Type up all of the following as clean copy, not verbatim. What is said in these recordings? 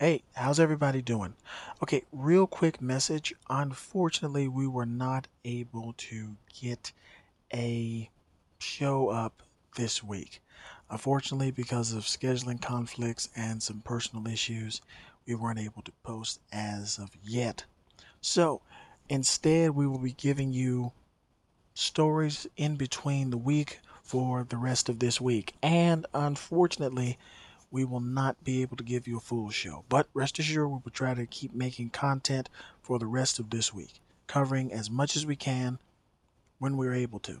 Hey, how's everybody doing? Okay, real quick message. Unfortunately, we were not able to get a show up this week. Unfortunately, because of scheduling conflicts and some personal issues, we weren't able to post as of yet. So instead, we will be giving you stories in between the week for the rest of this week. And unfortunately, we will not be able to give you a full show, but rest assured we will try to keep making content for the rest of this week, covering as much as we can when we're able to.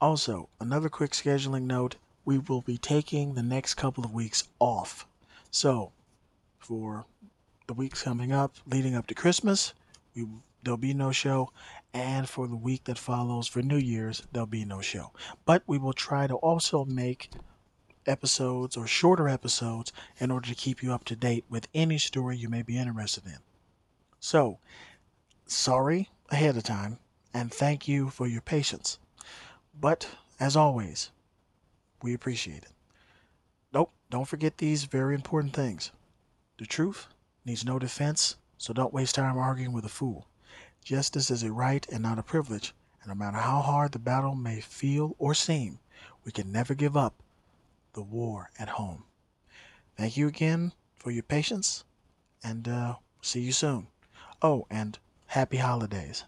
Also, another quick scheduling note, we will be taking the next couple of weeks off. So, for the weeks coming up, leading up to Christmas, there'll be no show, and for the week that follows for New Year's, there'll be no show. But we will try to also make episodes or shorter episodes in order to keep you up to date with any story you may be interested in. So, sorry ahead of time, and thank you for your patience. But, as always, we appreciate it. Nope, don't forget these very important things. The truth needs no defense, so don't waste time arguing with a fool. Justice is a right and not a privilege, and no matter how hard the battle may feel or seem, we can never give up the war at home. Thank you again for your patience, and see you soon. Oh, and happy holidays.